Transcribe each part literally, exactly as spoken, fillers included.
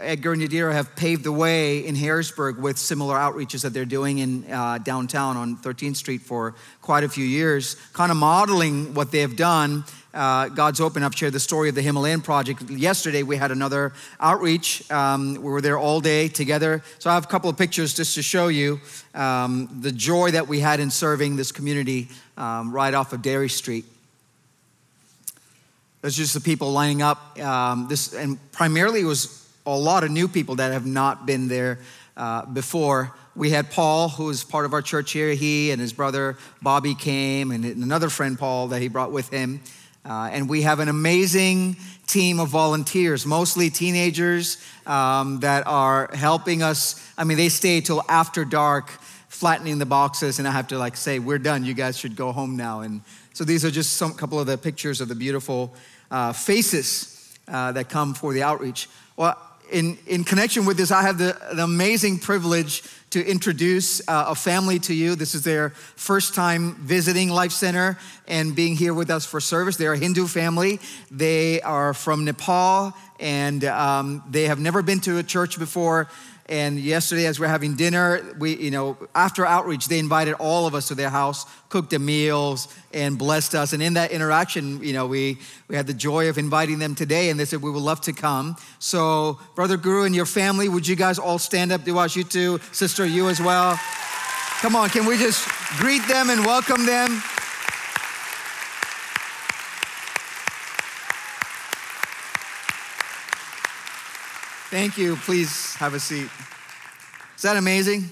Edgar and Yadira have paved the way in Harrisburg with similar outreaches that they're doing in uh, downtown on thirteenth street for quite a few years, kind of modeling what they have done. Uh, God's open. I've shared the story of the Himalayan Project. Yesterday, we had another outreach. Um, we were there all day together. So I have a couple of pictures just to show you um, the joy that we had in serving this community um, right off of Derry Street. There's just the people lining up. Um, this and primarily it was a lot of new people that have not been there uh, before. We had Paul, who is part of our church here. He and his brother Bobby came, and another friend Paul that he brought with him. Uh, and we have an amazing team of volunteers, mostly teenagers um, that are helping us. I mean, they stay till after dark, flattening the boxes, and I have to like say, we're done. You guys should go home now. And so these are just some couple of the pictures of the beautiful uh, faces uh, that come for the outreach. Well, in, in connection with this, I have the, the amazing privilege to introduce uh, a family to you. This is their first time visiting Life Center and being here with us for service. They're a Hindu family. They are from Nepal, and um, they have never been to a church before. And yesterday, as we're having dinner, we, you know, after outreach, they invited all of us to their house, cooked the meals, and blessed us. And in that interaction, you know, we, we had the joy of inviting them today, and they said, we would love to come. So, Brother Guru and your family, would you guys all stand up? Divash, you too. Sister, you as well. Come on, can we just greet them and welcome them? Thank you. Please have a seat. Is that amazing?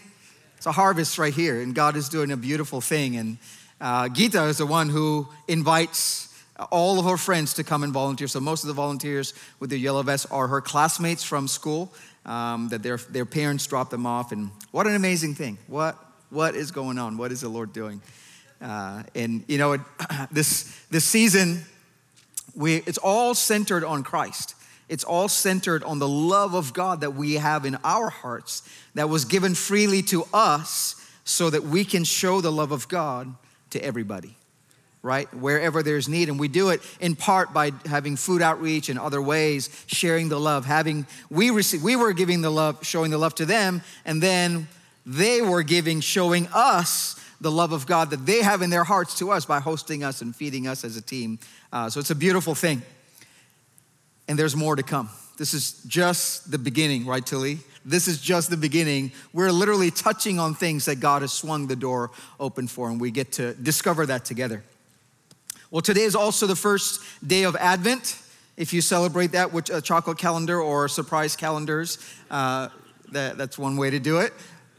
It's a harvest right here, and God is doing a beautiful thing. And uh, Gita is the one who invites all of her friends to come and volunteer. So most of the volunteers with their yellow vests are her classmates from school um, that their their parents drop them off. And what an amazing thing! What what is going on? What is the Lord doing? Uh, and you know, it, this this season, we it's all centered on Christ. It's all centered on the love of God that we have in our hearts that was given freely to us so that we can show the love of God to everybody, right? Wherever there's need. And we do it in part by having food outreach and other ways, sharing the love, having, we receive, we were giving the love, showing the love to them, and then they were giving, showing us the love of God that they have in their hearts to us by hosting us and feeding us as a team. Uh, so it's a beautiful thing. And there's more to come. This is just the beginning, right, Tilly? This is just the beginning. We're literally touching on things that God has swung the door open for, and we get to discover that together. Well, today is also the first day of Advent. If you celebrate that with a chocolate calendar or surprise calendars, uh, that, that's one way to do it.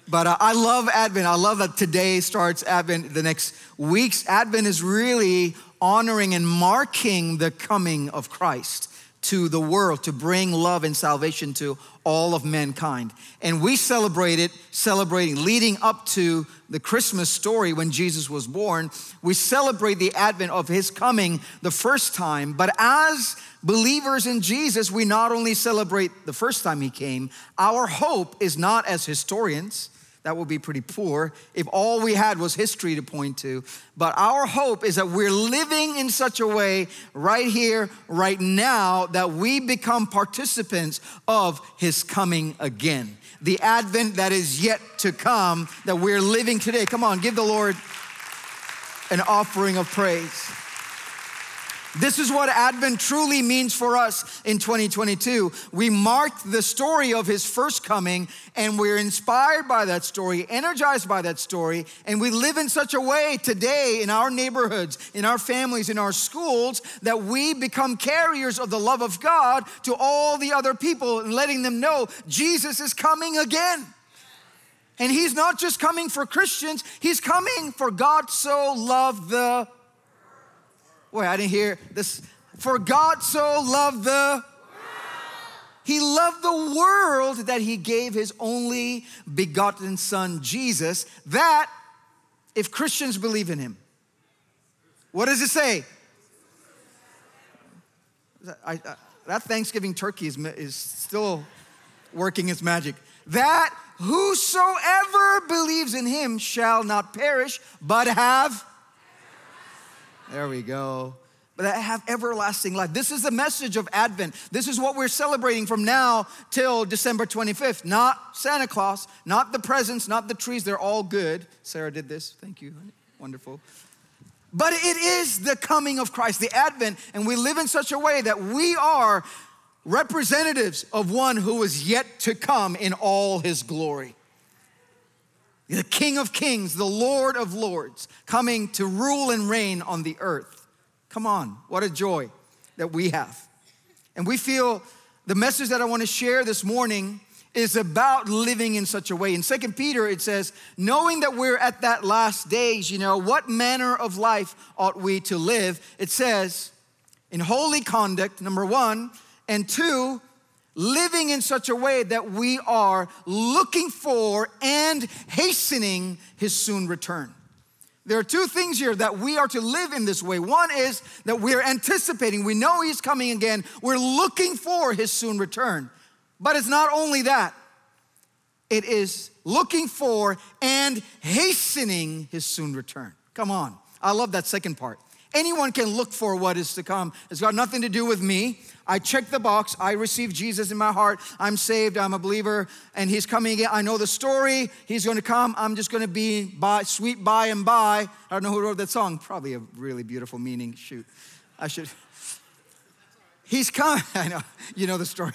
But uh, I love Advent. I love that today starts Advent. The next week's Advent is really honoring and marking the coming of Christ to the world, to bring love and salvation to all of mankind. And we celebrate it, celebrating, leading up to the Christmas story when Jesus was born. We celebrate the advent of his coming the first time, but as believers in Jesus, we not only celebrate the first time he came, our hope is not as historians. That would be pretty poor if all we had was history to point to. But our hope is that we're living in such a way right here, right now, that we become participants of his coming again. The advent that is yet to come, that we're living today. Come on, give the Lord an offering of praise. This is what Advent truly means for us in twenty twenty-two. We marked the story of his first coming, and we're inspired by that story, energized by that story, and we live in such a way today in our neighborhoods, in our families, in our schools, that we become carriers of the love of God to all the other people and letting them know Jesus is coming again. And he's not just coming for Christians, he's coming for God so loved the Wait, I didn't hear this. For God so loved the world. He loved the world that he gave his only begotten son, Jesus, that if Christians believe in him. What does it say? I, I, that Thanksgiving turkey is, is still working its magic. That whosoever believes in him shall not perish, but have... There we go. that have everlasting life. This is the message of Advent. This is what we're celebrating from now till December twenty-fifth. Not Santa Claus, not the presents, not the trees. They're all good. Sarah did this. Thank you, honey. Wonderful. But it is the coming of Christ, the Advent, and we live in such a way that we are representatives of one who is yet to come in all his glory. The King of Kings, the Lord of Lords, coming to rule and reign on the earth. Come on, what a joy that we have. And we feel the message that I want to share this morning is about living in such a way. In Second Peter, it says, knowing that we're at that last days, you know, what manner of life ought we to live? It says, in holy conduct, number one, and two, living in such a way that we are looking for and hastening his soon return. There are two things here that we are to live in this way. One is that we're anticipating. We know he's coming again. We're looking for his soon return. But it's not only that. It is looking for and hastening his soon return. Come on. I love that second part. Anyone can look for what is to come. It's got nothing to do with me. I check the box. I receive Jesus in my heart. I'm saved. I'm a believer. And he's coming again. I know the story. He's going to come. I'm just going to be by, sweet by and by. I don't know who wrote that song. Probably a really beautiful meaning. Shoot. I should. He's coming. I know. You know the story.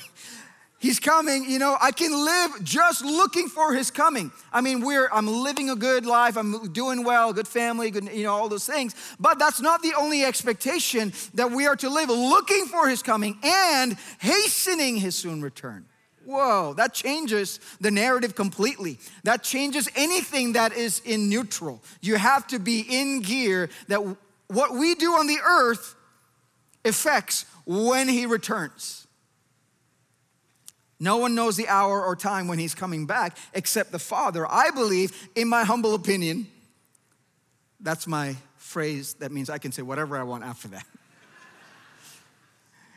He's coming, you know, I can live just looking for his coming. I mean, we're I'm living a good life, I'm doing well, good family, good, you know, all those things. But that's not the only expectation that we are to live, looking for his coming and hastening his soon return. Whoa, that changes the narrative completely. That changes anything that is in neutral. You have to be in gear that what we do on the earth affects when he returns. No one knows the hour or time when he's coming back except the Father. I believe, in my humble opinion, that's my phrase. That means I can say whatever I want after that.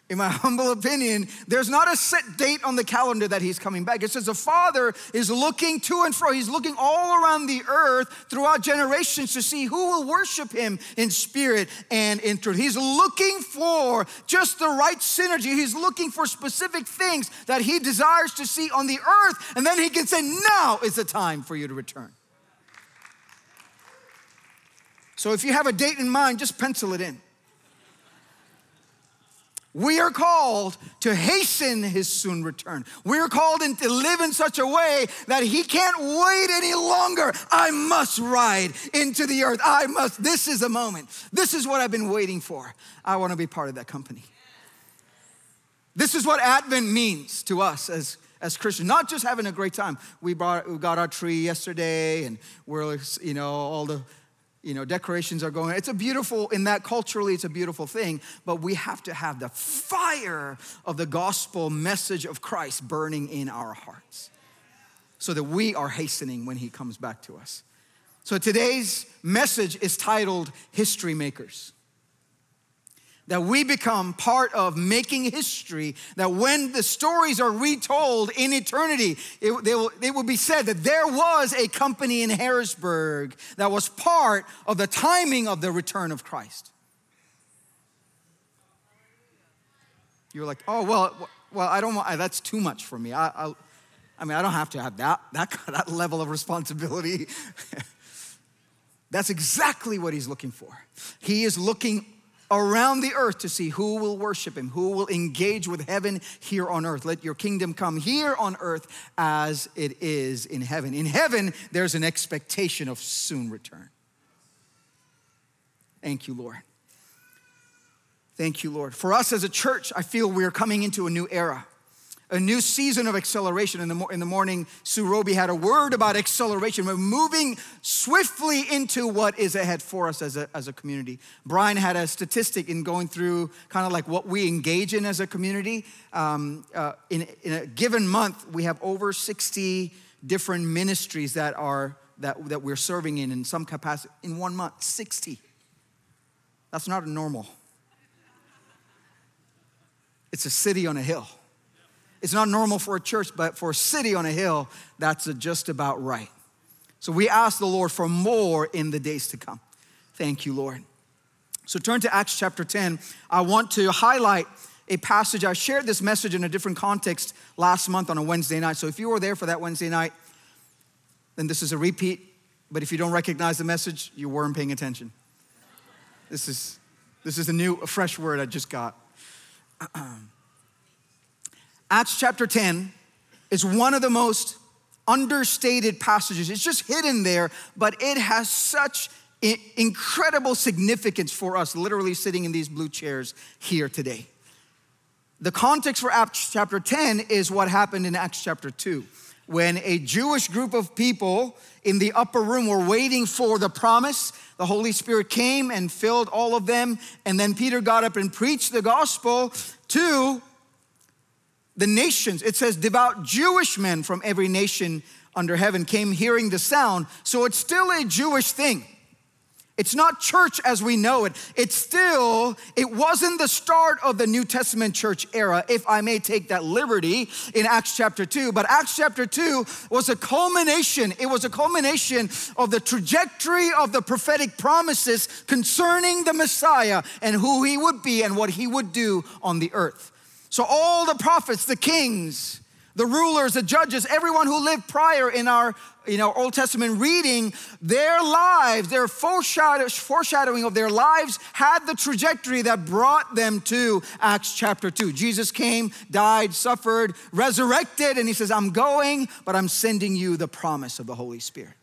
In my humble opinion, there's not a set date on the calendar that he's coming back. It says the Father is looking to and fro. He's looking all around the earth throughout generations to see who will worship him in spirit and in truth. He's looking for just the right synergy. He's looking for specific things that he desires to see on the earth. And then he can say, now is the time for you to return. So if you have a date in mind, just pencil it in. We are called to hasten his soon return. We are called in to live in such a way that he can't wait any longer. I must ride into the earth. I must, this is the moment. This is what I've been waiting for. I want to be part of that company. This is what Advent means to us as, as Christians, not just having a great time. We brought, we got our tree yesterday and we're, you know, all the, You know, decorations are going. It's a beautiful, in that culturally, it's a beautiful thing, but we have to have the fire of the gospel message of Christ burning in our hearts so that we are hastening when he comes back to us. So today's message is titled History Makers. That we become part of making history, that when the stories are retold in eternity, it, they will, it will be said that there was a company in Harrisburg that was part of the timing of the return of Christ. You're like, oh, well, well, I don't want, I, that's too much for me. I, I, I mean, I don't have to have that, that, that level of responsibility. That's exactly what he's looking for. He is looking around the earth to see who will worship him, who will engage with heaven here on earth. Let your kingdom come here on earth as it is in heaven. In heaven, there's an expectation of soon return. Thank you, Lord. Thank you, Lord. For us as a church, I feel we are coming into a new era, a new season of acceleration. In the, mo- in the morning, Sue Roby had a word about acceleration. We're moving swiftly into what is ahead for us as a, as a community. Brian had a statistic in going through kind of like what we engage in as a community. Um, uh, in, in a given month, we have over sixty different ministries that are that, that we're serving in in some capacity. In one month, sixty. That's not normal. It's a city on a hill. It's not normal for a church, but for a city on a hill, that's just about right. So we ask the Lord for more in the days to come. Thank you, Lord. So turn to Acts chapter ten. I want to highlight a passage. I shared this message in a different context last month on a Wednesday night. So if you were there for that Wednesday night, then this is a repeat. But if you don't recognize the message, you weren't paying attention. This is this is a new, a fresh word I just got. Acts chapter ten is one of the most understated passages. It's just hidden there, but it has such incredible significance for us literally sitting in these blue chairs here today. The context for Acts chapter ten is what happened in Acts chapter two, when a Jewish group of people in the upper room were waiting for the promise. The Holy Spirit came and filled all of them, and then Peter got up and preached the gospel to the nations. It says, devout Jewish men from every nation under heaven came hearing the sound. So it's still a Jewish thing. It's not church as we know it. It's still, it wasn't the start of the New Testament church era, if I may take that liberty, in Acts chapter two. But Acts chapter two was a culmination. It was a culmination of the trajectory of the prophetic promises concerning the Messiah and who he would be and what he would do on the earth. So all the prophets, the kings, the rulers, the judges, everyone who lived prior in our, you know, Old Testament reading, their lives, their foreshadowing of their lives had the trajectory that brought them to Acts chapter two. Jesus came, died, suffered, resurrected, and he says, I'm going, but I'm sending you the promise of the Holy Spirit,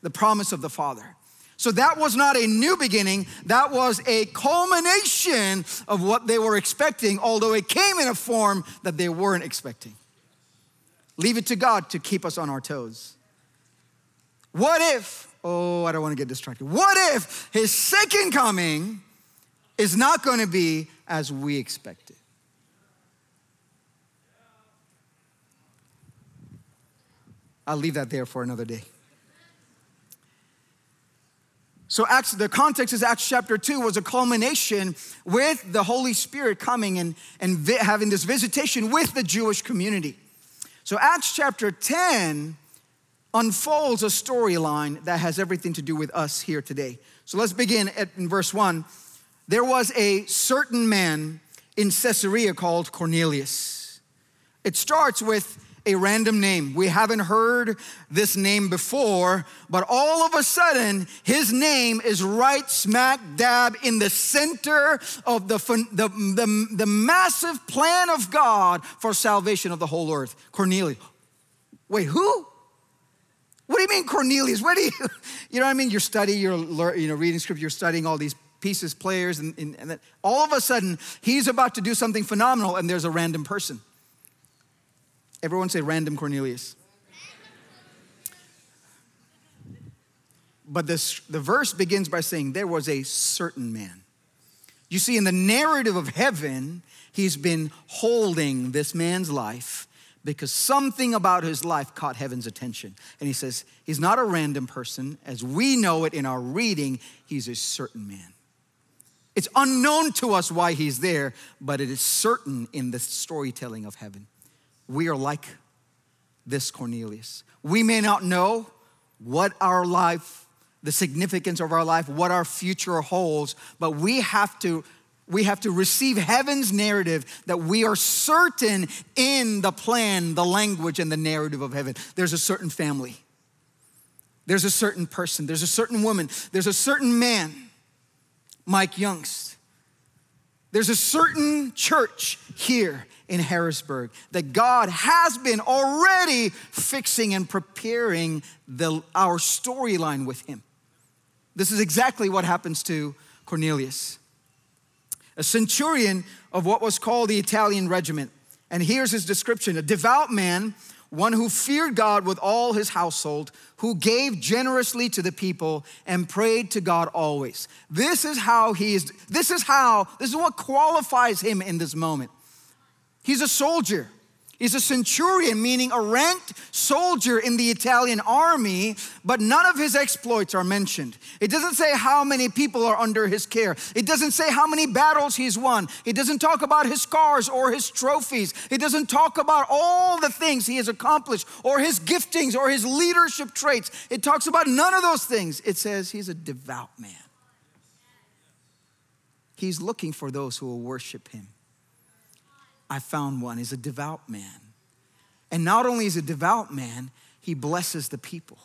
the promise of the Father. So that was not a new beginning. That was a culmination of what they were expecting, although it came in a form that they weren't expecting. Leave it to God to keep us on our toes. What if, oh, I don't want to get distracted. What if his second coming is not going to be as we expected? I'll leave that there for another day. So Acts, the context is Acts chapter two was a culmination with the Holy Spirit coming and, and vi- having this visitation with the Jewish community. So Acts chapter ten unfolds a storyline that has everything to do with us here today. So let's begin at, in verse one. There was a certain man in Caesarea called Cornelius. It starts with a random name. We haven't heard this name before, but all of a sudden, his name is right smack dab in the center of the, the, the, the massive plan of God for salvation of the whole earth. Cornelius. Wait, who? What do you mean Cornelius? What do you, you know what I mean? You're studying, you're you know, reading scripture, you're studying all these pieces, players, and, and, and then all of a sudden, he's about to do something phenomenal, and there's a random person. Everyone say random Cornelius. But this, the verse begins by saying there was a certain man. You see, in the narrative of heaven, he's been holding this man's life because something about his life caught heaven's attention. And he says, he's not a random person. As we know it in our reading, he's a certain man. It's unknown to us why he's there, but it is certain in the storytelling of heaven. We are like this Cornelius. We may not know what our life, the significance of our life, what our future holds, but we have to, we have to receive heaven's narrative that we are certain in the plan, the language, and the narrative of heaven. There's a certain family. There's a certain person. There's a certain woman. There's a certain man, Mike Youngst. There's a certain church here in Harrisburg that God has been already fixing and preparing the, our storyline with him. This is exactly what happens to Cornelius, a centurion of what was called the Italian Regiment. And here's his description: a devout man, one who feared God with all his household, who gave generously to the people and prayed to God always. This is how he is, this is how, this is what qualifies him in this moment. He's a soldier. He's a centurion, meaning a ranked soldier in the Italian army, but none of his exploits are mentioned. It doesn't say how many people are under his care. It doesn't say how many battles he's won. It doesn't talk about his scars or his trophies. It doesn't talk about all the things he has accomplished or his giftings or his leadership traits. It talks about none of those things. It says he's a devout man. He's looking for those who will worship him. I found one. He's a devout man. And not only is he a devout man, he blesses the people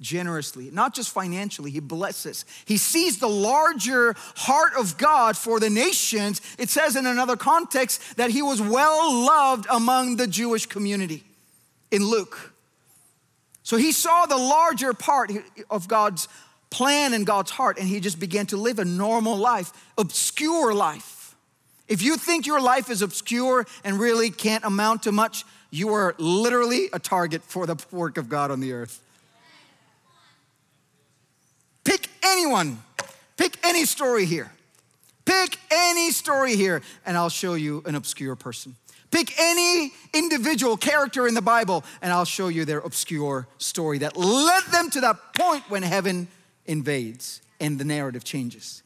generously. Not just financially, he blesses. He sees the larger heart of God for the nations. It says in another context that he was well loved among the Jewish community in Luke. So he saw the larger part of God's plan in God's heart, and he just began to live a normal life, obscure life. If you think your life is obscure and really can't amount to much, you are literally a target for the work of God on the earth. Pick anyone. Pick any story here. Pick any story here, and I'll show you an obscure person. Pick any individual character in the Bible, and I'll show you their obscure story that led them to that point when heaven invades and the narrative changes.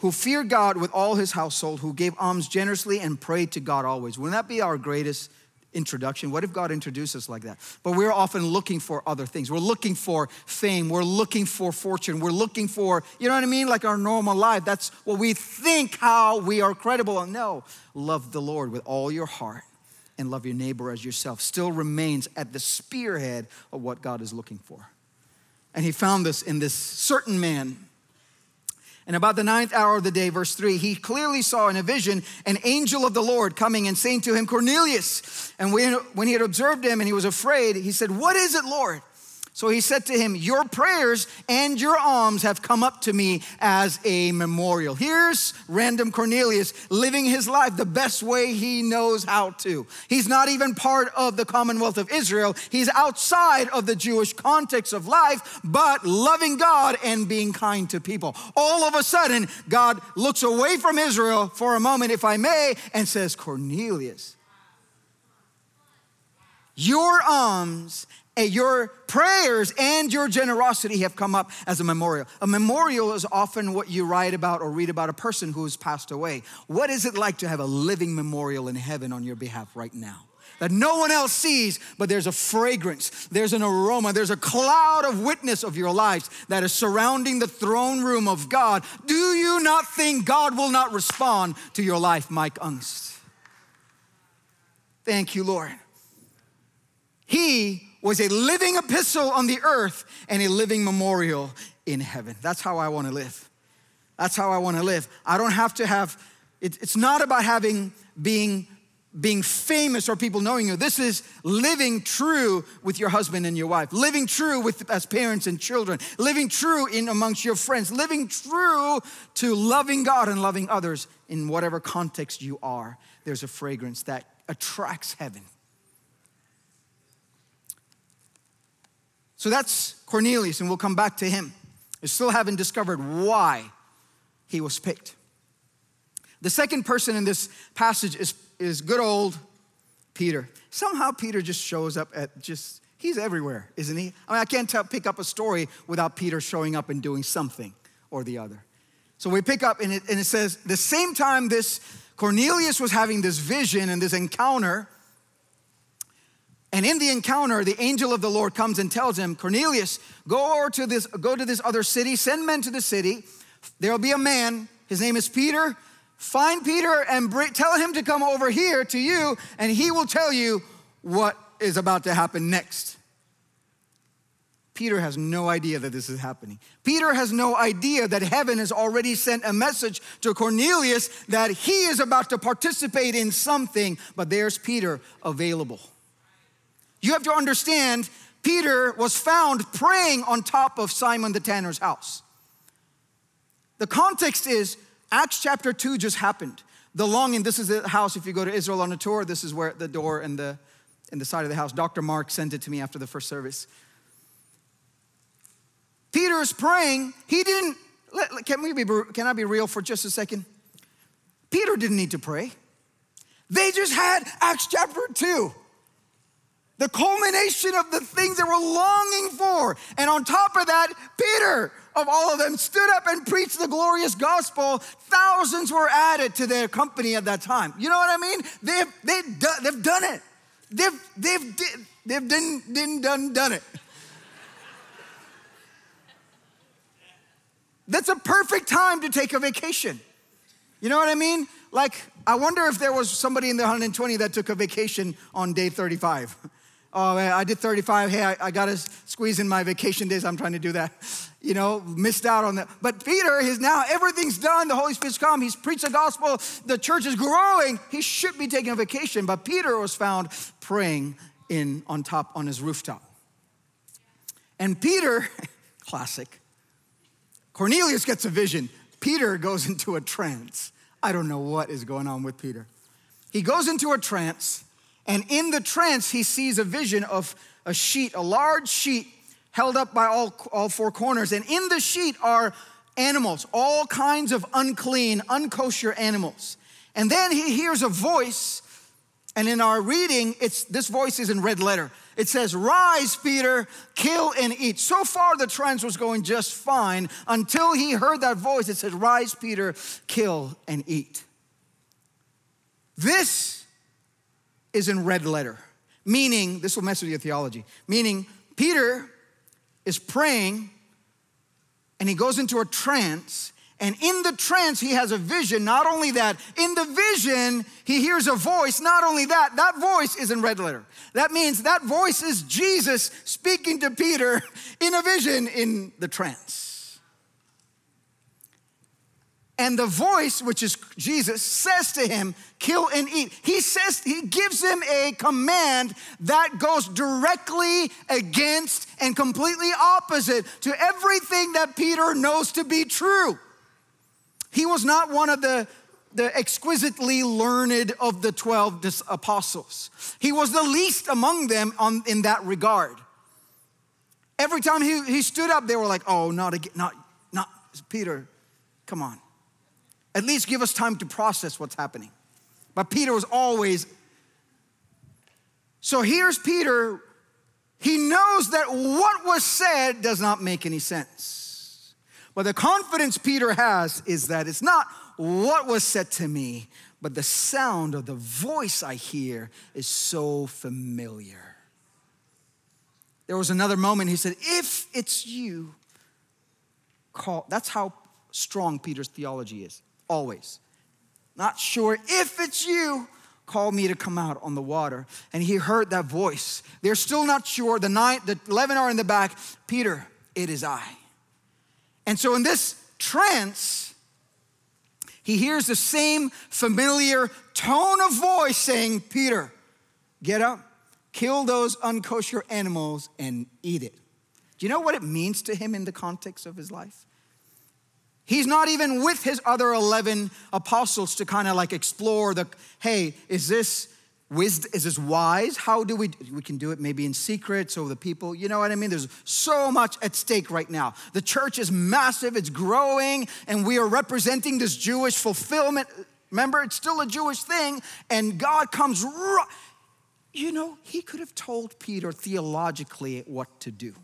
Who feared God with all his household, who gave alms generously and prayed to God always. Wouldn't that be our greatest introduction? What if God introduced us like that? But we're often looking for other things. We're looking for fame. We're looking for fortune. We're looking for, you know what I mean? Like our normal life. That's what we think how we are credible. No, love the Lord with all your heart and love your neighbor as yourself still remains at the spearhead of what God is looking for. And he found this in this certain man. And about the ninth hour of the day, verse three, he clearly saw in a vision an angel of the Lord coming and saying to him, Cornelius. And when, when he had observed him and he was afraid, he said, what is it, Lord? So he said to him, your prayers and your alms have come up to me as a memorial. Here's random Cornelius living his life the best way he knows how to. He's not even part of the Commonwealth of Israel. He's outside of the Jewish context of life, but loving God and being kind to people. All of a sudden, God looks away from Israel for a moment, if I may, and says, Cornelius, your alms and your prayers and your generosity have come up as a memorial. A memorial is often what you write about or read about a person who has passed away. What is it like to have a living memorial in heaven on your behalf right now? That no one else sees, but there's a fragrance, there's an aroma, there's a cloud of witness of your lives that is surrounding the throne room of God. Do you not think God will not respond to your life, Mike Unst? Thank you, Lord. He was a living epistle on the earth and a living memorial in heaven. That's how I want to live. That's how I want to live. I don't have to have, it, it's not about having, being, being famous or people knowing you. This is living true with your husband and your wife, living true with as parents and children, living true in amongst your friends, living true to loving God and loving others in whatever context you are. There's a fragrance that attracts heaven. So that's Cornelius, and we'll come back to him. I still haven't discovered why he was picked. The second person in this passage is, is good old Peter. Somehow Peter just shows up at just, he's everywhere, isn't he? I mean, I can't tell, pick up a story without Peter showing up and doing something or the other. So we pick up, and it, and it says, the same time this Cornelius was having this vision and this encounter, and in the encounter, the angel of the Lord comes and tells him, Cornelius, go to this, go to this other city, send men to the city. There'll be a man, his name is Peter. Find Peter and bring, tell him to come over here to you, and he will tell you what is about to happen next. Peter has no idea that this is happening. Peter has no idea that heaven has already sent a message to Cornelius that he is about to participate in something, but there's Peter available. You have to understand, Peter was found praying on top of Simon the Tanner's house. The context is Acts chapter two just happened. The longing, this is the house, if you go to Israel on a tour, this is where the door and the, and the side of the house. Doctor Mark sent it to me after the first service. Peter is praying. He didn't, can we be, can I be real for just a second? Peter didn't need to pray. They just had Acts chapter two. The culmination of the things they were longing for. And on top of that, Peter, of all of them, stood up and preached the glorious gospel. Thousands were added to their company at that time. You know what I mean? They've, they've, done, they've done it. They've, they've, they've didn't, didn't done, done it. That's a perfect time to take a vacation. You know what I mean? Like, I wonder if there was somebody in the one hundred twenty that took a vacation on day thirty-five. Oh, I did thirty-five. Hey, I, I got to squeeze in my vacation days. I'm trying to do that. You know, missed out on that. But Peter is now, everything's done. The Holy Spirit's come. He's preached the gospel. The church is growing. He should be taking a vacation. But Peter was found praying in on top, on his rooftop. And Peter, classic, Cornelius gets a vision. Peter goes into a trance. I don't know what is going on with Peter. He goes into a trance. And in the trance, he sees a vision of a sheet, a large sheet held up by all, all four corners. And in the sheet are animals, all kinds of unclean, unkosher animals. And then he hears a voice. And in our reading, it's this voice is in red letter. It says, "Rise, Peter, kill and eat." So far, the trance was going just fine until he heard that voice. It says, "Rise, Peter, kill and eat." This is in red letter, meaning, this will mess with your theology, meaning Peter is praying and he goes into a trance, and in the trance he has a vision. Not only that, in the vision he hears a voice. Not only that, that voice is in red letter. That means that voice is Jesus speaking to Peter in a vision in the trance. And the voice, which is Jesus, says to him, "Kill and eat." He says, he gives him a command that goes directly against and completely opposite to everything that Peter knows to be true. He was not one of the, the exquisitely learned of the twelve apostles. He was the least among them on, in that regard. Every time he, he stood up, they were like, "Oh, not again, not, not, Peter, come on. At least give us time to process what's happening." But Peter was always. So here's Peter. He knows that what was said does not make any sense. But the confidence Peter has is that it's not what was said to me, but the sound of the voice I hear is so familiar. There was another moment he said, "If it's you, call." That's how strong Peter's theology is. Always. Not sure. "If it's you, call me to come out on the water." And he heard that voice. They're still not sure. The nine, the eleven are in the back. "Peter, it is I." And so in this trance, he hears the same familiar tone of voice saying, "Peter, get up, kill those unkosher animals and eat it." Do you know what it means to him in the context of his life? He's not even with his other eleven apostles to kind of like explore the, hey, is this wisdom, is this wise? How do we, we can do it maybe in secret so the people, you know what I mean? There's so much at stake right now. The church is massive, it's growing, and we are representing this Jewish fulfillment. Remember, it's still a Jewish thing, and God comes, right. You know, he could have told Peter theologically what to do.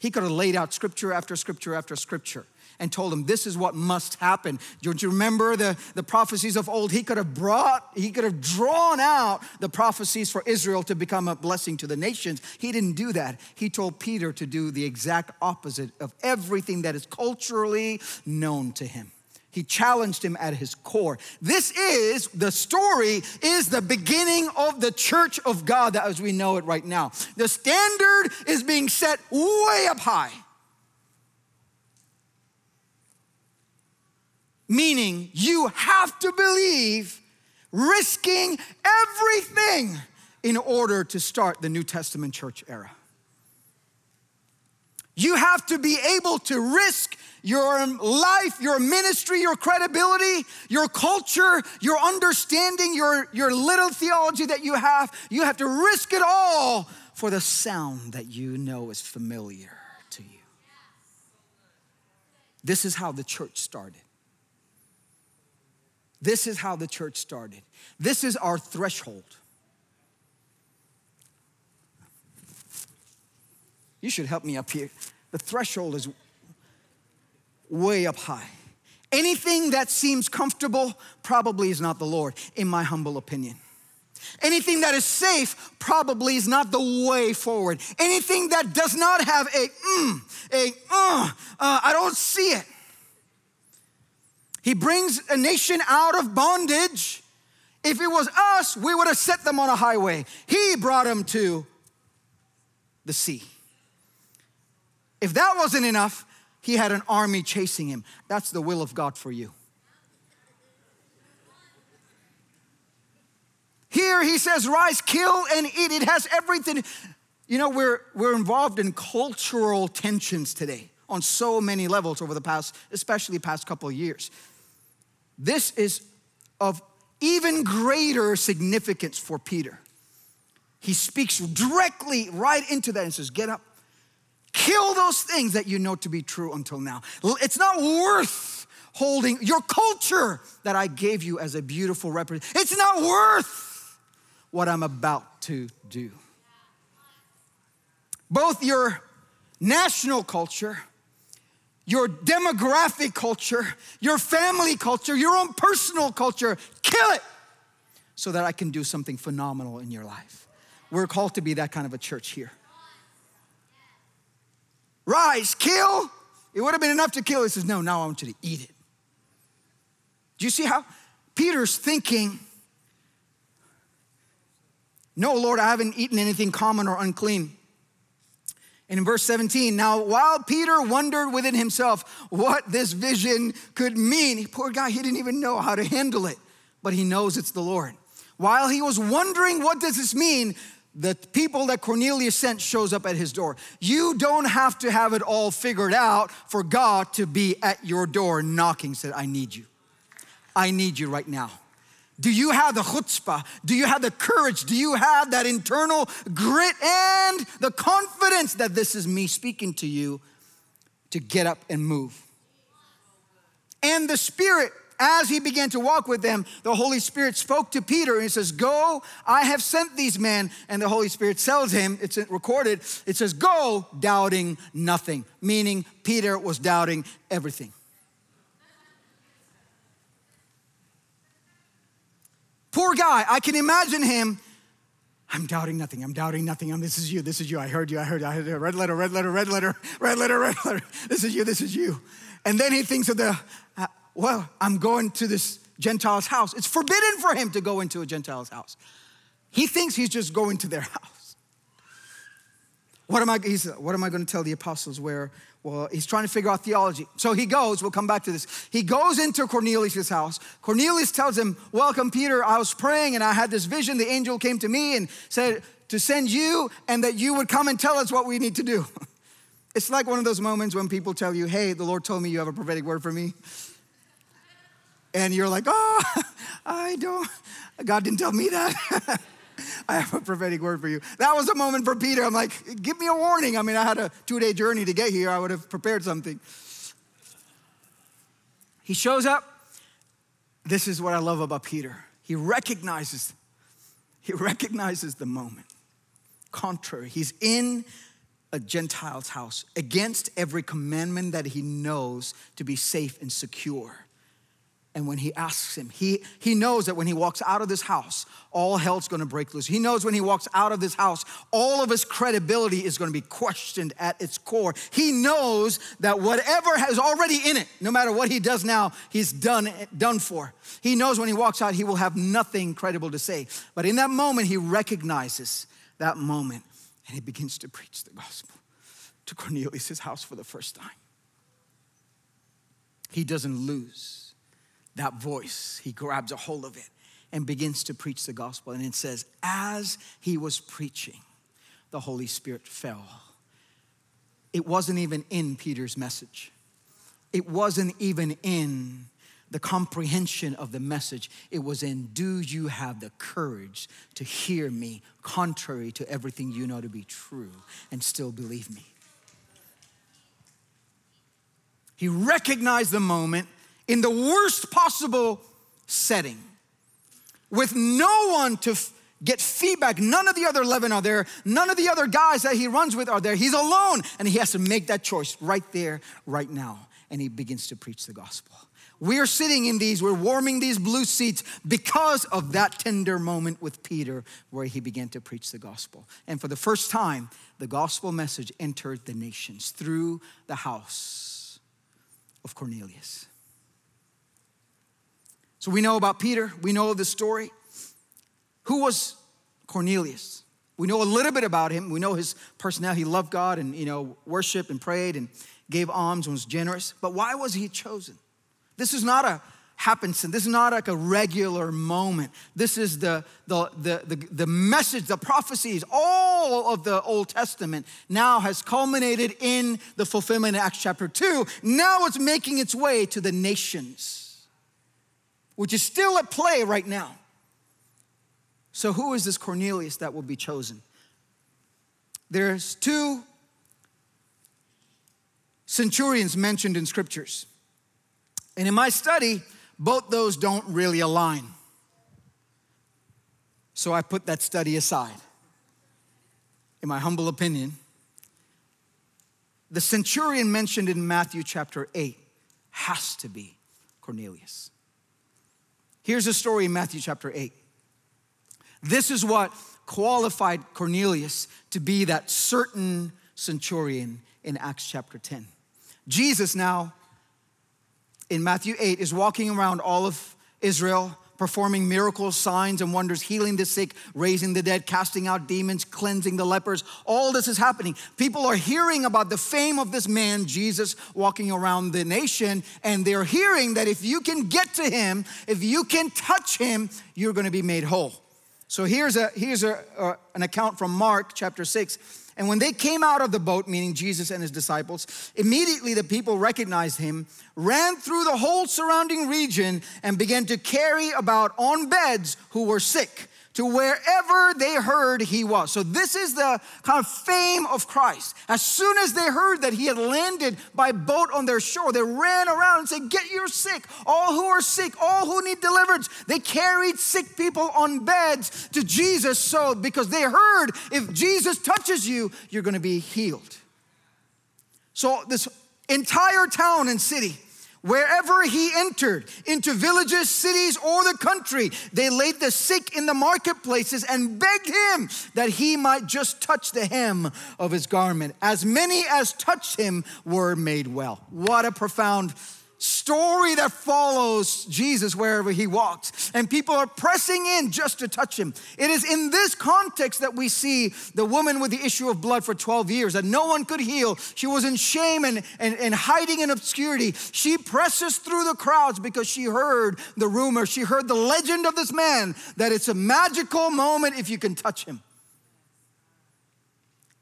He could have laid out scripture after scripture after scripture and told him, this is what must happen. Don't you remember the, the prophecies of old? He could have brought, he could have drawn out the prophecies for Israel to become a blessing to the nations. He didn't do that. He told Peter to do the exact opposite of everything that is culturally known to him. He challenged him at his core. This is, the story is the beginning of the church of God as we know it right now. The standard is being set way up high. Meaning you have to believe, risking everything in order to start the New Testament church era. You have to be able to risk your life, your ministry, your credibility, your culture, your understanding, your, your little theology that you have. You have to risk it all for the sound that you know is familiar to you. This is how the church started. This is how the church started. This is our threshold. You should help me up here. The threshold is way up high. Anything that seems comfortable probably is not the Lord, in my humble opinion. Anything that is safe probably is not the way forward. Anything that does not have a, mm, a, uh, uh, I don't see it. He brings a nation out of bondage. If it was us, we would have set them on a highway. He brought them to the sea. If that wasn't enough, he had an army chasing him. That's the will of God for you. Here he says, rise, kill, and eat. It has everything. You know, we're, we're involved in cultural tensions today on so many levels over the past, especially past couple of years. This is of even greater significance for Peter. He speaks directly right into that and says, get up. Kill those things that you know to be true until now. It's not worth holding your culture that I gave you as a beautiful representation. It's not worth what I'm about to do. Both your national culture, your demographic culture, your family culture, your own personal culture, kill it so that I can do something phenomenal in your life. We're called to be that kind of a church here. Rise, kill. It would have been enough to kill. He says, no, now I want you to eat it. Do you see how Peter's thinking? No, Lord, I haven't eaten anything common or unclean. And in verse seventeen, now while Peter wondered within himself what this vision could mean, poor guy, he didn't even know how to handle it, but he knows it's the Lord. While he was wondering, what does this mean? The people that Cornelius sent shows up at his door. You don't have to have it all figured out for God to be at your door knocking, said, I need you. I need you right now. Do you have the chutzpah? Do you have the courage? Do you have that internal grit and the confidence that this is me speaking to you to get up and move? And the Spirit, as he began to walk with them, the Holy Spirit spoke to Peter and he says, go, I have sent these men. And the Holy Spirit tells him, it's recorded, it says, go, doubting nothing. Meaning Peter was doubting everything. Poor guy, I can imagine him. I'm doubting nothing, I'm doubting nothing. I'm, this is you, this is you, I heard you, I heard you, I heard you. Red letter, red letter, red letter, red letter, red letter. This is you, this is you. And then he thinks of the, uh, well, I'm going to this Gentile's house. It's forbidden for him to go into a Gentile's house. He thinks he's just going to their house. What am I, he's, what am I going to tell the apostles where, well, he's trying to figure out theology. So he goes, we'll come back to this. He goes into Cornelius' house. Cornelius tells him, welcome, Peter. I was praying and I had this vision. The angel came to me and said to send you and that you would come and tell us what we need to do. It's like one of those moments when people tell you, hey, the Lord told me you have a prophetic word for me. And you're like, oh, I don't, God didn't tell me that. I have a prophetic word for you. That was a moment for Peter. I'm like, give me a warning. I mean, I had a two-day journey to get here. I would have prepared something. He shows up. This is what I love about Peter. He recognizes, he recognizes the moment. Contrary, he's in a Gentile's house against every commandment that he knows to be safe and secure. And when he asks him, he, he knows that when he walks out of this house, all hell's gonna break loose. He knows when he walks out of this house, all of his credibility is gonna be questioned at its core. He knows that whatever is already in it, no matter what he does now, he's done, done for. He knows when he walks out, he will have nothing credible to say. But in that moment, he recognizes that moment and he begins to preach the gospel to Cornelius' house for the first time. He doesn't lose that voice. He grabs a hold of it and begins to preach the gospel. And it says, as he was preaching, the Holy Spirit fell. It wasn't even in Peter's message. It wasn't even in the comprehension of the message. It was in, do you have the courage to hear me contrary to everything you know to be true and still believe me? He recognized the moment in the worst possible setting, with no one to f- get feedback. None of the other eleven are there. None of the other guys that he runs with are there. He's alone, and he has to make that choice right there, right now. And he begins to preach the gospel. We're sitting in these, we're warming these blue seats because of that tender moment with Peter where he began to preach the gospel. And for the first time, the gospel message entered the nations through the house of Cornelius. So we know about Peter. We know the story. Who was Cornelius? We know a little bit about him. We know his personality. He loved God and, you know, worshiped and prayed and gave alms and was generous. But why was he chosen? This is not a happenstance. This is not like a regular moment. This is the, the, the, the, the message, the prophecies, all of the Old Testament now has culminated in the fulfillment in Acts chapter two. Now it's making its way to the nations, which is still at play right now. So who is this Cornelius that will be chosen? There's two centurions mentioned in scriptures. And in my study, both those don't really align. So I put that study aside. In my humble opinion, the centurion mentioned in Matthew chapter eight has to be Cornelius. Here's a story in Matthew chapter eight. This is what qualified Cornelius to be that certain centurion in Acts chapter ten. Jesus now, in Matthew eight, is walking around all of Israel, performing miracles, signs, and wonders, healing the sick, raising the dead, casting out demons, cleansing the lepers. All this is happening. People are hearing about the fame of this man, Jesus, walking around the nation, and they're hearing that if you can get to him, if you can touch him, you're going to be made whole. So here's a here's a, uh, an account from Mark chapter six. And when they came out of the boat, meaning Jesus and his disciples, immediately the people recognized him, ran through the whole surrounding region, and began to carry about on beds who were sick to wherever they heard he was. So this is the kind of fame of Christ. As soon as they heard that he had landed by boat on their shore, they ran around and said, get your sick, all who are sick, all who need deliverance. They carried sick people on beds to Jesus, so because they heard if Jesus touches you, you're gonna be healed. So this entire town and city, wherever he entered, into villages, cities, or the country, they laid the sick in the marketplaces and begged him that he might just touch the hem of his garment. As many as touched him were made well. What a profound story that follows Jesus wherever he walked. And people are pressing in just to touch him. It is in this context that we see the woman with the issue of blood for twelve years that no one could heal. She was in shame and, and, and hiding in obscurity. She presses through the crowds because she heard the rumor. She heard the legend of this man, that it's a magical moment if you can touch him.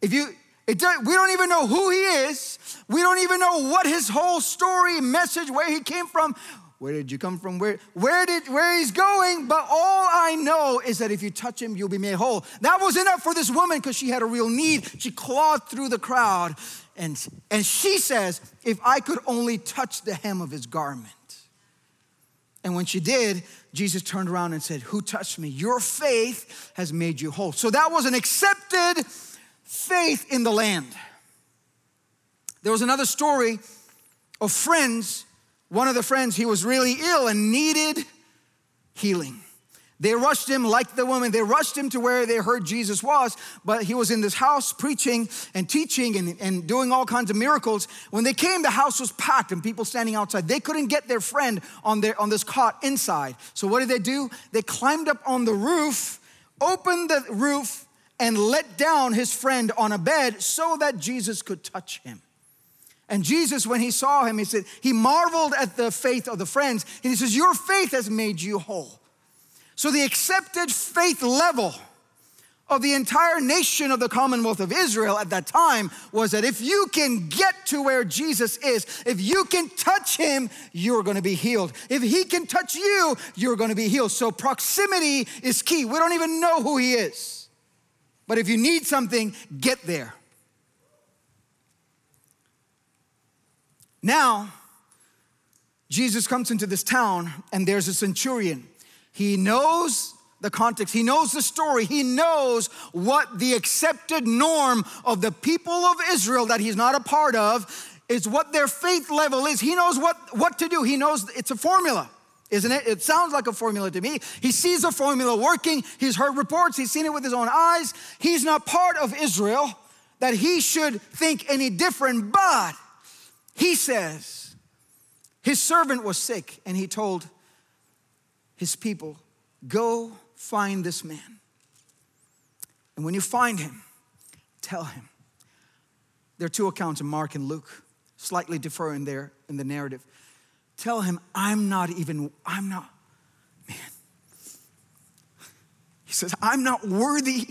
If you... It does, we don't even know who he is. We don't even know what his whole story, message, where he came from. Where did you come from? Where, where did, where he's going? But all I know is that if you touch him, you'll be made whole. That was enough for this woman because she had a real need. She clawed through the crowd and, and she says, if I could only touch the hem of his garment. And when she did, Jesus turned around and said, who touched me? Your faith has made you whole. So that was an accepted faith in the land. There was another story of friends. One of the friends, he was really ill and needed healing. They rushed him, like the woman, they rushed him to where they heard Jesus was, but he was in this house preaching and teaching and, and doing all kinds of miracles. When they came, the house was packed and people standing outside. They couldn't get their friend on their on this cot inside. So what did they do? They climbed up on the roof, opened the roof, and let down his friend on a bed so that Jesus could touch him. And Jesus, when he saw him, he said, he marveled at the faith of the friends. And he says, your faith has made you whole. So the accepted faith level of the entire nation of the Commonwealth of Israel at that time was that if you can get to where Jesus is, if you can touch him, you're gonna be healed. If he can touch you, you're gonna be healed. So proximity is key. We don't even know who he is. But if you need something, get there. Now, Jesus comes into this town and there's a centurion. He knows the context. He knows the story. He knows what the accepted norm of the people of Israel that he's not a part of is, what their faith level is. He knows what, what to do. He knows it's a formula. Isn't it? It sounds like a formula to me. He sees a formula working. He's heard reports. He's seen it with his own eyes. He's not part of Israel that he should think any different. But he says, his servant was sick, and he told his people, go find this man. And when you find him, tell him. There are two accounts in Mark and Luke, slightly differing there in the narrative. Tell him, I'm not even, I'm not, man. He says, I'm not worthy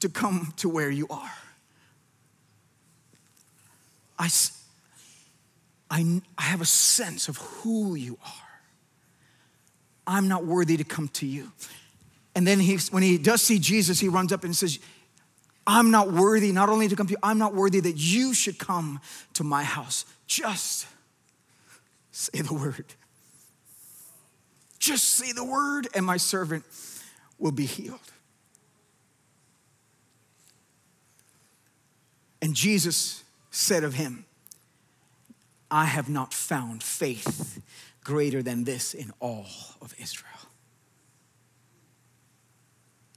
to come to where you are. I, I, I have a sense of who you are. I'm not worthy to come to you. And then he, when he does see Jesus, he runs up and says, I'm not worthy not only to come to you, I'm not worthy that you should come to my house. Just say the word. Just say the word and my servant will be healed. And Jesus said of him, I have not found faith greater than this in all of Israel.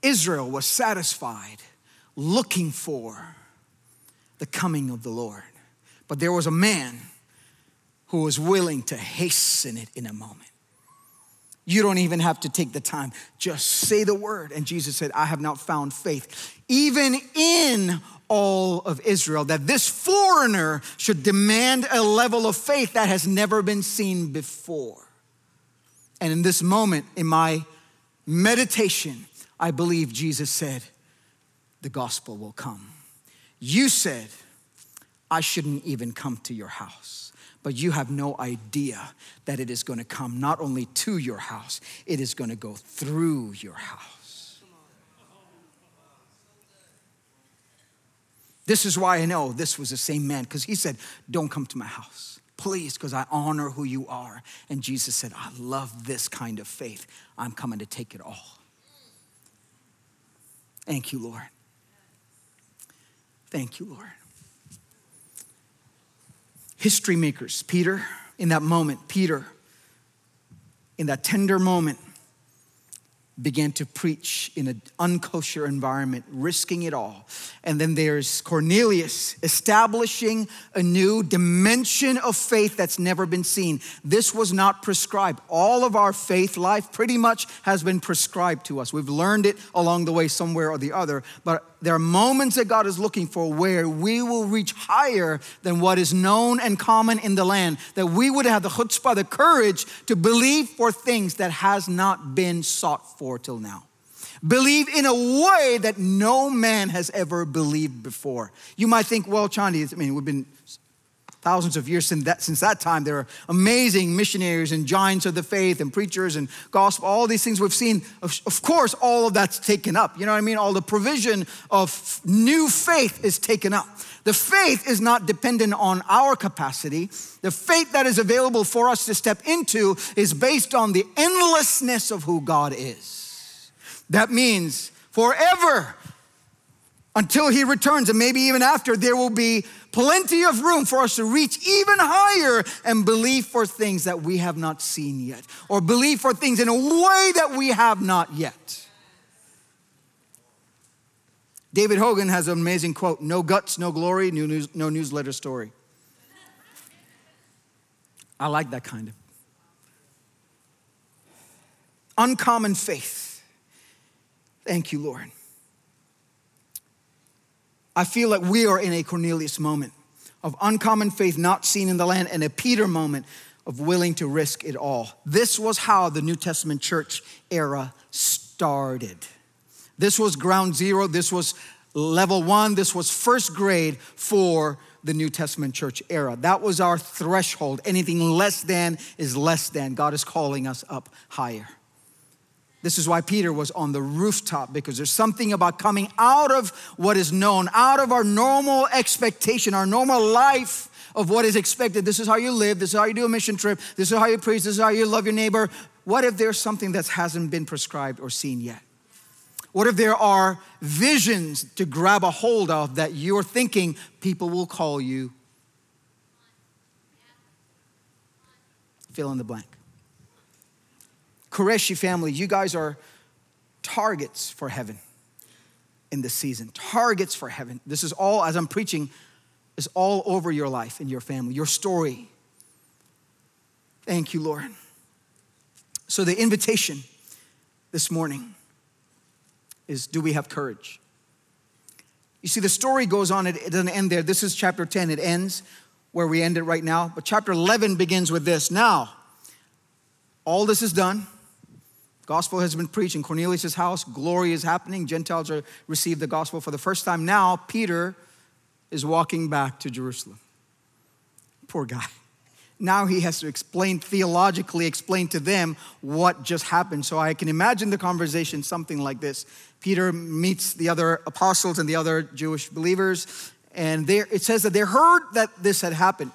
Israel was satisfied looking for the coming of the Lord. But there was a man who was willing to hasten it in a moment. You don't even have to take the time. Just say the word. And Jesus said, I have not found faith, even in all of Israel, that this foreigner should demand a level of faith that has never been seen before. And in this moment, in my meditation, I believe Jesus said, the gospel will come. You said, I shouldn't even come to your house. But you have no idea that it is going to come not only to your house, it is going to go through your house. This is why I know this was the same man, because he said, don't come to my house, please, because I honor who you are. And Jesus said, I love this kind of faith. I'm coming to take it all. Thank you, Lord. Thank you, Lord. History makers, Peter, in that moment, Peter, in that tender moment, began to preach in an unkosher environment, risking it all. And then there's Cornelius establishing a new dimension of faith that's never been seen. This was not prescribed. All of our faith life pretty much has been prescribed to us. We've learned it along the way somewhere or the other, but there are moments that God is looking for where we will reach higher than what is known and common in the land, that we would have the chutzpah, the courage to believe for things that has not been sought for till now. Believe in a way that no man has ever believed before. You might think, well, Chandi, I mean, we've been thousands of years since that, since that time. There are amazing missionaries and giants of the faith and preachers and gospel, all these things we've seen. Of, of course, all of that's taken up. You know what I mean? All the provision of new faith is taken up. The faith is not dependent on our capacity. The faith that is available for us to step into is based on the endlessness of who God is. That means forever, until he returns, and maybe even after, there will be plenty of room for us to reach even higher and believe for things that we have not seen yet, or believe for things in a way that we have not yet. David Hogan has an amazing quote, no guts, no glory, no, news, no newsletter story. I like that kind of. Uncommon faith. Thank you, Lord. I feel like we are in a Cornelius moment of uncommon faith not seen in the land, and a Peter moment of willing to risk it all. This was how the New Testament church era started. This was ground zero. This was level one. This was first grade for the New Testament church era. That was our threshold. Anything less than is less than. God is calling us up higher. This is why Peter was on the rooftop, because there's something about coming out of what is known, out of our normal expectation, our normal life of what is expected. This is how you live. This is how you do a mission trip. This is how you preach. This is how you love your neighbor. What if there's something that hasn't been prescribed or seen yet? What if there are visions to grab a hold of that you're thinking people will call you? Fill in the blank. Qureshi family, you guys are targets for heaven in this season. Targets for heaven. This is all, as I'm preaching, is all over your life and your family, your story. Thank you, Lord. So the invitation this morning is, do we have courage? You see, the story goes on. It, it doesn't end there. This is chapter ten. It ends where we end it right now. But chapter eleven begins with this. Now, all this is done. Gospel has been preached in Cornelius' house. Glory is happening. Gentiles are received the gospel for the first time. Now, Peter is walking back to Jerusalem. Poor guy. Now he has to explain, theologically explain to them what just happened. So I can imagine the conversation something like this. Peter meets the other apostles and the other Jewish believers, and they, it says that they heard that this had happened.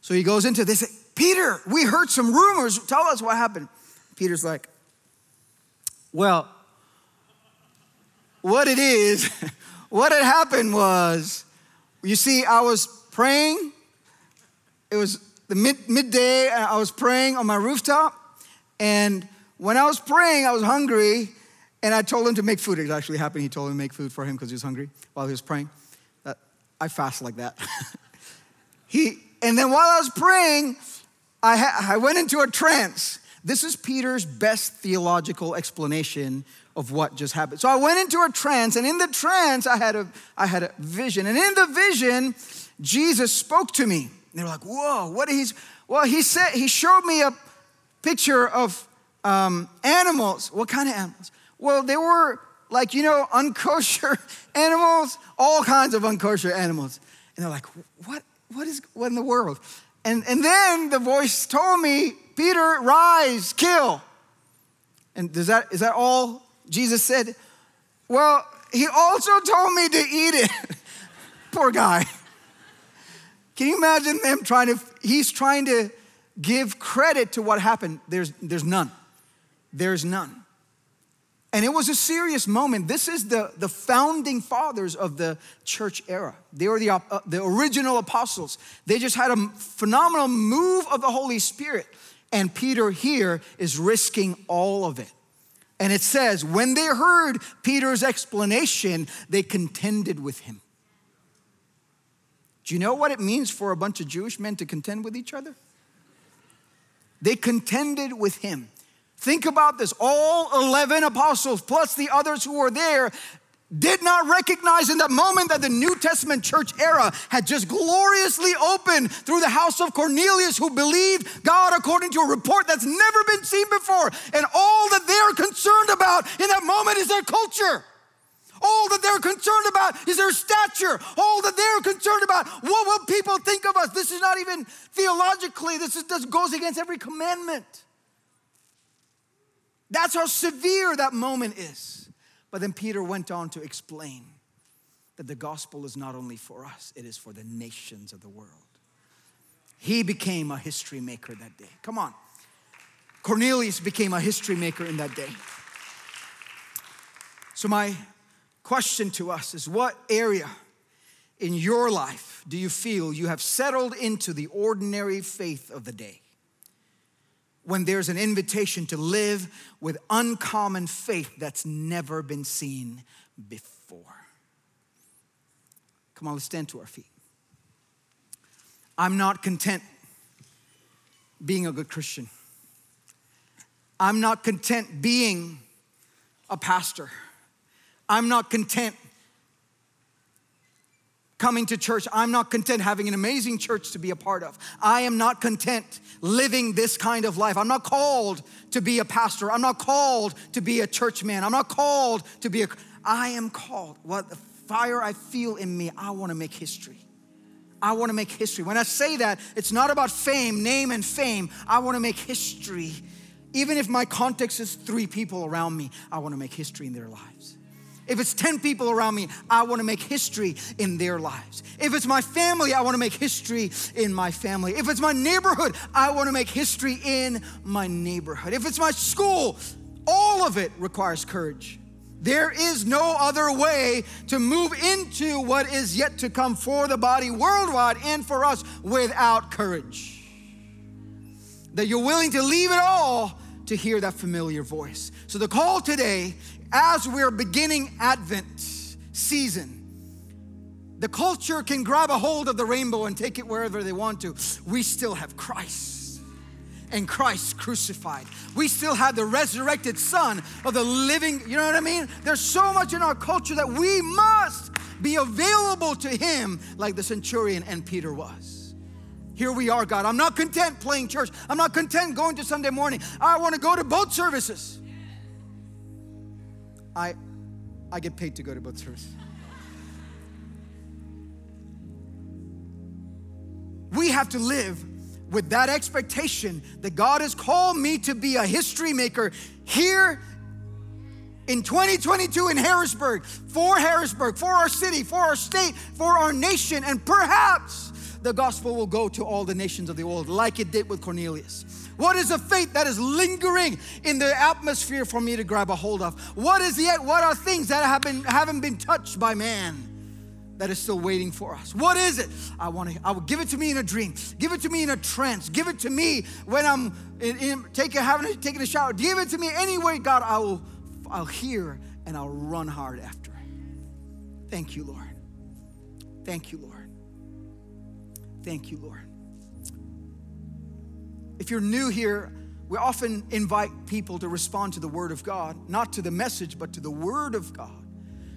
So he goes into this, Peter, we heard some rumors. Tell us what happened. Peter's like, well, what it is, what had happened was, you see, I was praying. It was the mid, midday, and I was praying on my rooftop. And when I was praying, I was hungry, and I told him to make food. It actually happened. He told him to make food for him because he was hungry while he was praying. That, I fast like that. he And then while I was praying, I, ha- I went into a trance. This is Peter's best theological explanation of what just happened. So I went into a trance, and in the trance, I had a, I had a vision. And in the vision, Jesus spoke to me. And they were like, whoa, what is, well, he said, he showed me a picture of um, animals. What kind of animals? Well, they were like, you know, unkosher animals, all kinds of unkosher animals. And they're like, what, what is, what in the world? And, and then the voice told me, Peter, rise, kill. And does that, is that all Jesus said? Well, he also told me to eat it. Poor guy. Can you imagine them trying to, he's trying to give credit to what happened. There's, there's none. There's none. And it was a serious moment. This is the, the founding fathers of the church era. They were the, uh, the original apostles. They just had a phenomenal move of the Holy Spirit. And Peter here is risking all of it. And it says, when they heard Peter's explanation, they contended with him. Do you know what it means for a bunch of Jewish men to contend with each other? They contended with him. Think about this. All eleven apostles plus the others who were there did not recognize in that moment that the New Testament church era had just gloriously opened through the house of Cornelius, who believed God according to a report that's never been seen before. And all that they're concerned about in that moment is their culture. All that they're concerned about is their stature. All that they're concerned about, what will people think of us? This is not even theologically. This is, this goes against every commandment. That's how severe that moment is. But then Peter went on to explain that the gospel is not only for us, it is for the nations of the world. He became a history maker that day. Come on. Cornelius became a history maker in that day. So my question to us is, what area in your life do you feel you have settled into the ordinary faith of the day, when there's an invitation to live with uncommon faith that's never been seen before? Come on, let's stand to our feet. I'm not content being a good Christian. I'm not content being a pastor. I'm not content coming to church. I'm not content having an amazing church to be a part of. I am not content living this kind of life. I'm not called to be a pastor. I'm not called to be a church man. I'm not called to be a, I am called. What the fire I feel in me, I want to make history. I want to make history. When I say that, it's not about fame, name and fame. I want to make history. Even if my context is three people around me, I want to make history in their lives. If it's ten people around me, I want to make history in their lives. If it's my family, I want to make history in my family. If it's my neighborhood, I want to make history in my neighborhood. If it's my school, all of it requires courage. There is no other way to move into what is yet to come for the body worldwide and for us without courage. That you're willing to leave it all to hear that familiar voice. So the call today, as we're beginning Advent season, the culture can grab a hold of the rainbow and take it wherever they want to. We still have Christ. and Christ crucified. We still have the resurrected Son of the living, you know what I mean? There's so much in our culture that we must be available to Him like the centurion and Peter was. Here we are, God. I'm not content playing church. I'm not content going to Sunday morning. I want to go to both services. I, I get paid to go to both services. We have to live with that expectation that God has called me to be a history maker here in twenty twenty-two in Harrisburg, for Harrisburg, for our city, for our state, for our nation, and perhaps the gospel will go to all the nations of the world like it did with Cornelius. What is a faith that is lingering in the atmosphere for me to grab a hold of? What is yet, what are things that have been, haven't been touched by man that is still waiting for us? What is it? I want to, I will give it to me in a dream. Give it to me in a trance. Give it to me when I'm in, in, taking, having, taking a shower. Give it to me anyway, God. I will, I'll hear and I'll run hard after. Thank you, Lord. Thank you, Lord. Thank you, Lord. If you're new here, we often invite people to respond to the Word of God, not to the message, but to the Word of God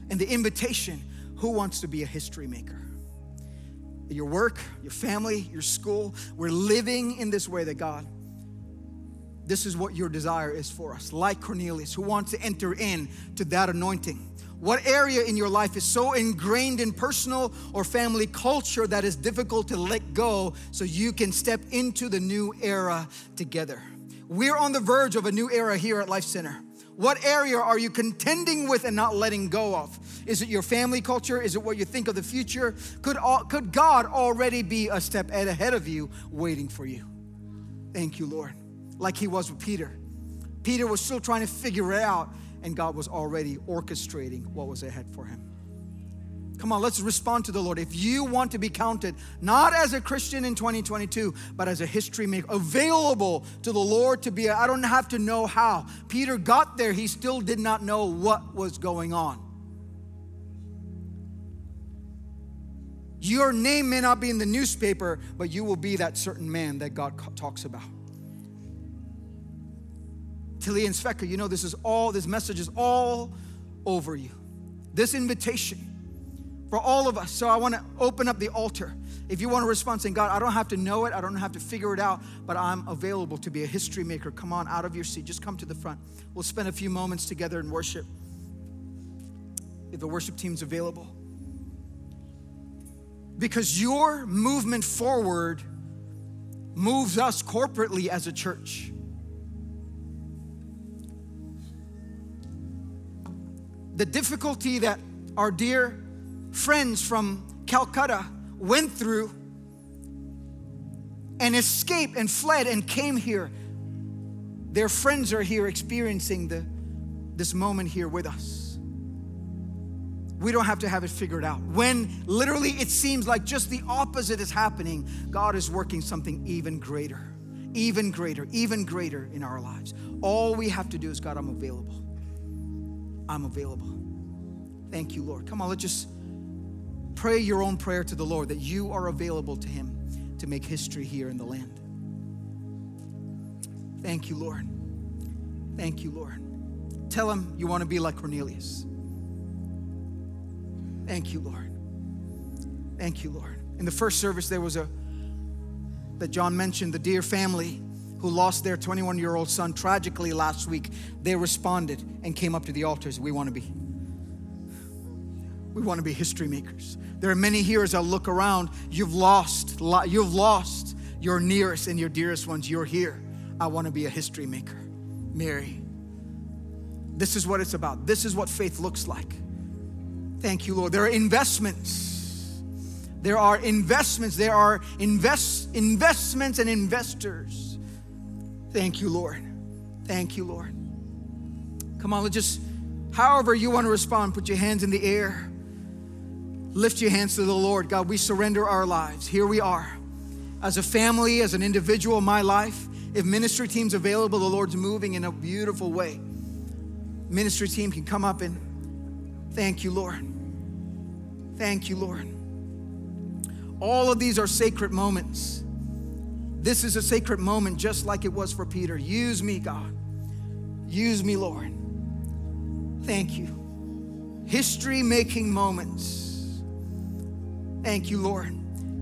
and the invitation. Who wants to be a history maker? Your work, your family, your school. We're living in this way that God, this is what your desire is for us. Like Cornelius, who wants to enter in to that anointing. What area in your life is so ingrained in personal or family culture that is difficult to let go so you can step into the new era together? We're on the verge of a new era here at Life Center. What area are you contending with and not letting go of? Is it your family culture? Is it what you think of the future? Could, all, could God already be a step ahead of you, waiting for you? Thank you, Lord. Like He was with Peter. Peter was still trying to figure it out, and God was already orchestrating what was ahead for him. Come on, let's respond to the Lord. If you want to be counted, not as a Christian in twenty twenty-two, but as a history maker, available to the Lord to be, a, I don't have to know how. Peter got there. He still did not know what was going on. Your name may not be in the newspaper, but you will be that certain man that God talks about. Tilly and Sveka, you know this is all, this message is all over you. This invitation for all of us. So I want to open up the altar. If you want to respond saying, God, I don't have to know it. I don't have to figure it out, but I'm available to be a history maker. Come on out of your seat. Just come to the front. We'll spend a few moments together in worship. If the worship team's available. Because your movement forward moves us corporately as a church. The difficulty that our dear friends from Calcutta went through and escaped and fled and came here. Their friends are here experiencing the, this moment here with us. We don't have to have it figured out. When literally it seems like just the opposite is happening, God is working something even greater, even greater, even greater in our lives. All we have to do is, God, I'm available. I'm available. Thank you, Lord. Come on, let's just pray your own prayer to the Lord that you are available to Him to make history here in the land. Thank you, Lord. Thank you, Lord. Tell Him you want to be like Cornelius. Thank you, Lord. Thank you, Lord. In the first service, there was a, that John mentioned, the dear family who lost their twenty-one-year-old son tragically last week. They responded and came up to the altars. We want to be. We want to be history makers. There are many here as I look around, you've lost, you've lost your nearest and your dearest ones. You're here. I want to be a history maker. Mary, this is what it's about. This is what faith looks like. Thank you, Lord. There are investments. There are investments. There are invest, investments and investors. Thank you, Lord. Thank you, Lord. Come on, let's just, however you want to respond, put your hands in the air. Lift your hands to the Lord. God, we surrender our lives. Here we are. As a family, as an individual, my life. If ministry team's available, the Lord's moving in a beautiful way. Ministry team can come up and thank you, Lord. Thank you, Lord. All of these are sacred moments. This is a sacred moment, just like it was for Peter. Use me, God. Use me, Lord. Thank you. History-making moments. Thank you, Lord.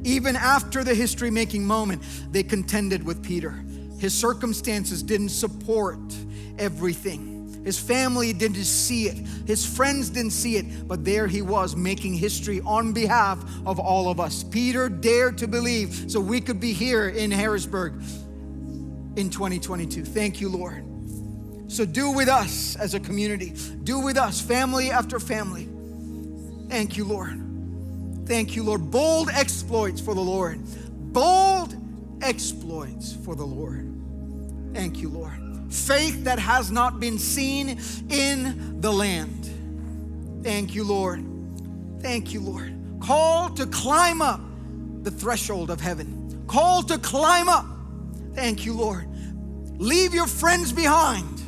Even after the history-making moment, they contended with Peter. His circumstances didn't support everything. His family didn't see it. His friends didn't see it. But there he was, making history on behalf of all of us. Peter dared to believe, so we could be here in Harrisburg in twenty twenty-two. Thank you, Lord. So do with us as a community. Do with us, family after family. Thank you, Lord. Thank you, Lord. Bold exploits for the Lord. Bold exploits for the Lord. Thank you, Lord. Faith that has not been seen in the land. Thank you, Lord. Thank you, Lord. Call to climb up the threshold of heaven. Call to climb up. Thank you, Lord. Leave your friends behind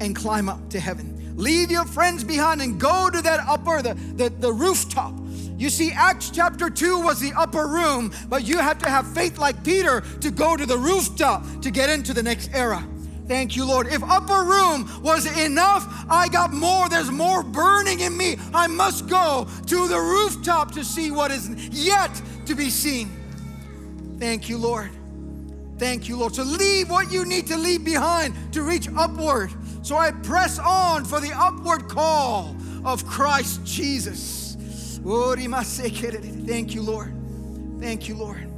and climb up to heaven. Leave your friends behind and go to that upper, the, the, the rooftop. You see, Acts chapter two was the upper room, but you have to have faith like Peter to go to the rooftop to get into the next era. Thank you, Lord. If upper room was enough, I got more. There's more burning in me. I must go to the rooftop to see what is yet to be seen. Thank you, Lord. Thank you, Lord. So leave what you need to leave behind to reach upward. So I press on for the upward call of Christ Jesus. Thank you, Lord. Thank you, Lord.